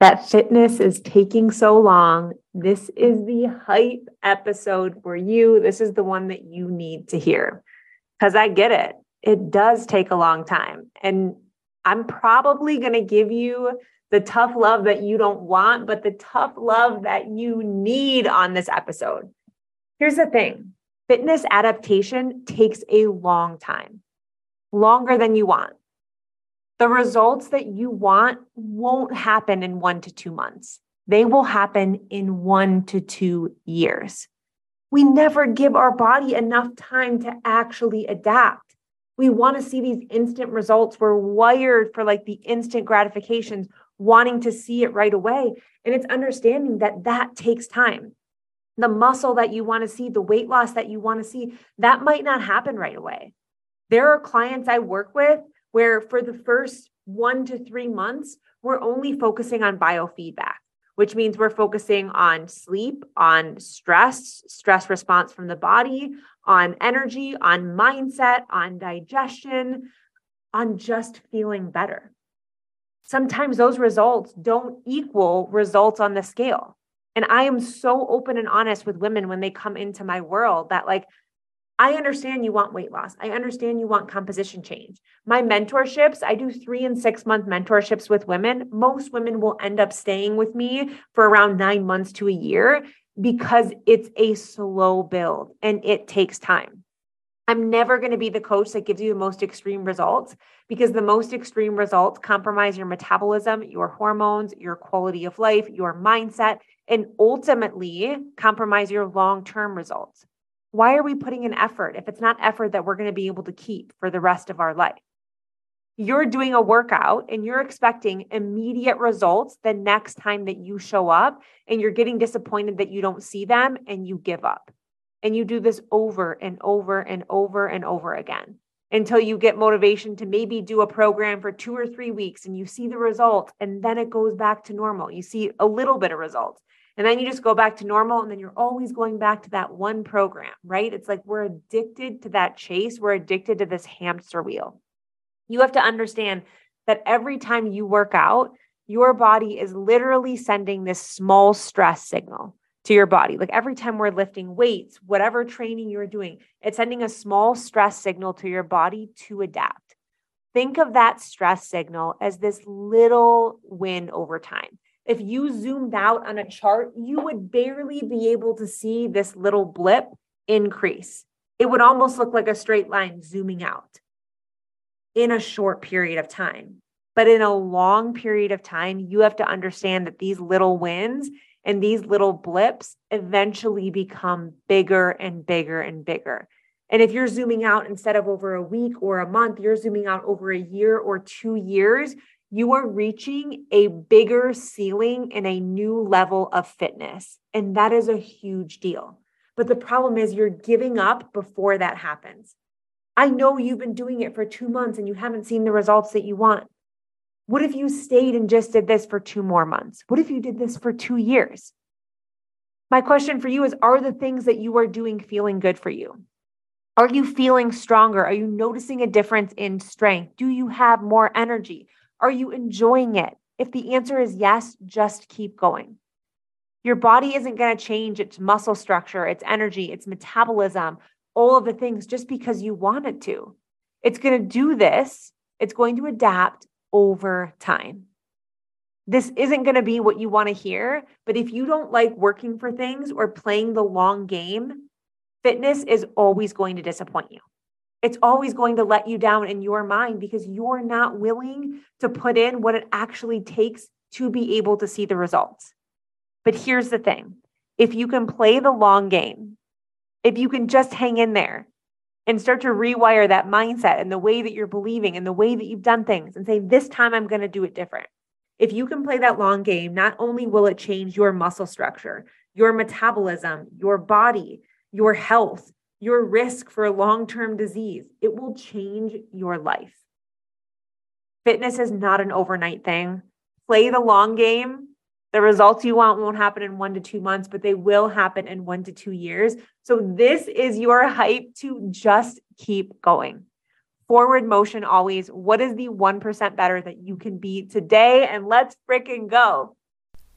that fitness is taking so long, this is the hype episode for you. This is the one that you need to hear because I get it. It does take a long time. And I'm probably going to give you the tough love that you don't want, but the tough love that you need on this episode. Here's the thing. Fitness adaptation takes a long time, longer than you want. The results that you want won't happen in 1 to 2 months. They will happen in 1 to 2 years. We never give our body enough time to actually adapt. We want to see these instant results. We're wired for like the instant gratifications, wanting to see it right away. And it's understanding that that takes time. The muscle that you want to see, the weight loss that you want to see, that might not happen right away. There are clients I work with where for the first 1 to 3 months, we're only focusing on biofeedback, which means we're focusing on sleep, on stress response from the body, on energy, on mindset, on digestion, on just feeling better. Sometimes those results don't equal results on the scale. And I am so open and honest with women when they come into my world that like, I understand you want weight loss. I understand you want composition change. My mentorships, I do 3 and 6 month mentorships with women. Most women will end up staying with me for around 9 months to a year because it's a slow build and it takes time. I'm never going to be the coach that gives you the most extreme results because the most extreme results compromise your metabolism, your hormones, your quality of life, your mindset, and ultimately compromise your long-term results. Why are we putting in effort if it's not effort that we're going to be able to keep for the rest of our life? You're doing a workout and you're expecting immediate results the next time that you show up and you're getting disappointed that you don't see them and you give up. And you do this over and over and over and over again until you get motivation to maybe do a program for 2 or 3 weeks and you see the result and then it goes back to normal. You see a little bit of results. And then you just go back to normal and then you're always going back to that one program, right? It's like we're addicted to that chase. We're addicted to this hamster wheel. You have to understand that every time you work out, your body is literally sending this small stress signal to your body. Like every time we're lifting weights, whatever training you're doing, it's sending a small stress signal to your body to adapt. Think of that stress signal as this little win over time. If you zoomed out on a chart, you would barely be able to see this little blip increase. It would almost look like a straight line zooming out in a short period of time. But in a long period of time, you have to understand that these little wins and these little blips eventually become bigger and bigger and bigger. And if you're zooming out instead of over a week or a month, you're zooming out over a year or 2 years, you are reaching a bigger ceiling and a new level of fitness. And that is a huge deal. But the problem is you're giving up before that happens. I know you've been doing it for 2 months and you haven't seen the results that you want. What if you stayed and just did this for 2 more months? What if you did this for 2 years? My question for you is, are the things that you are doing feeling good for you? Are you feeling stronger? Are you noticing a difference in strength? Do you have more energy? Are you enjoying it? If the answer is yes, just keep going. Your body isn't going to change its muscle structure, its energy, its metabolism, all of the things just because you want it to. It's going to do this. It's going to adapt over time. This isn't going to be what you want to hear, but if you don't like working for things or playing the long game, fitness is always going to disappoint you. It's always going to let you down in your mind because you're not willing to put in what it actually takes to be able to see the results. But here's the thing. If you can play the long game, if you can just hang in there and start to rewire that mindset and the way that you're believing and the way that you've done things and say, this time I'm going to do it different. If you can play that long game, not only will it change your muscle structure, your metabolism, your body, your health, your risk for long-term disease, it will change your life. Fitness is not an overnight thing. Play the long game. The results you want won't happen in 1 to 2 months, but they will happen in 1 to 2 years. So this is your hype to just keep going. Forward motion always. What is the 1% better that you can be today? And let's freaking go.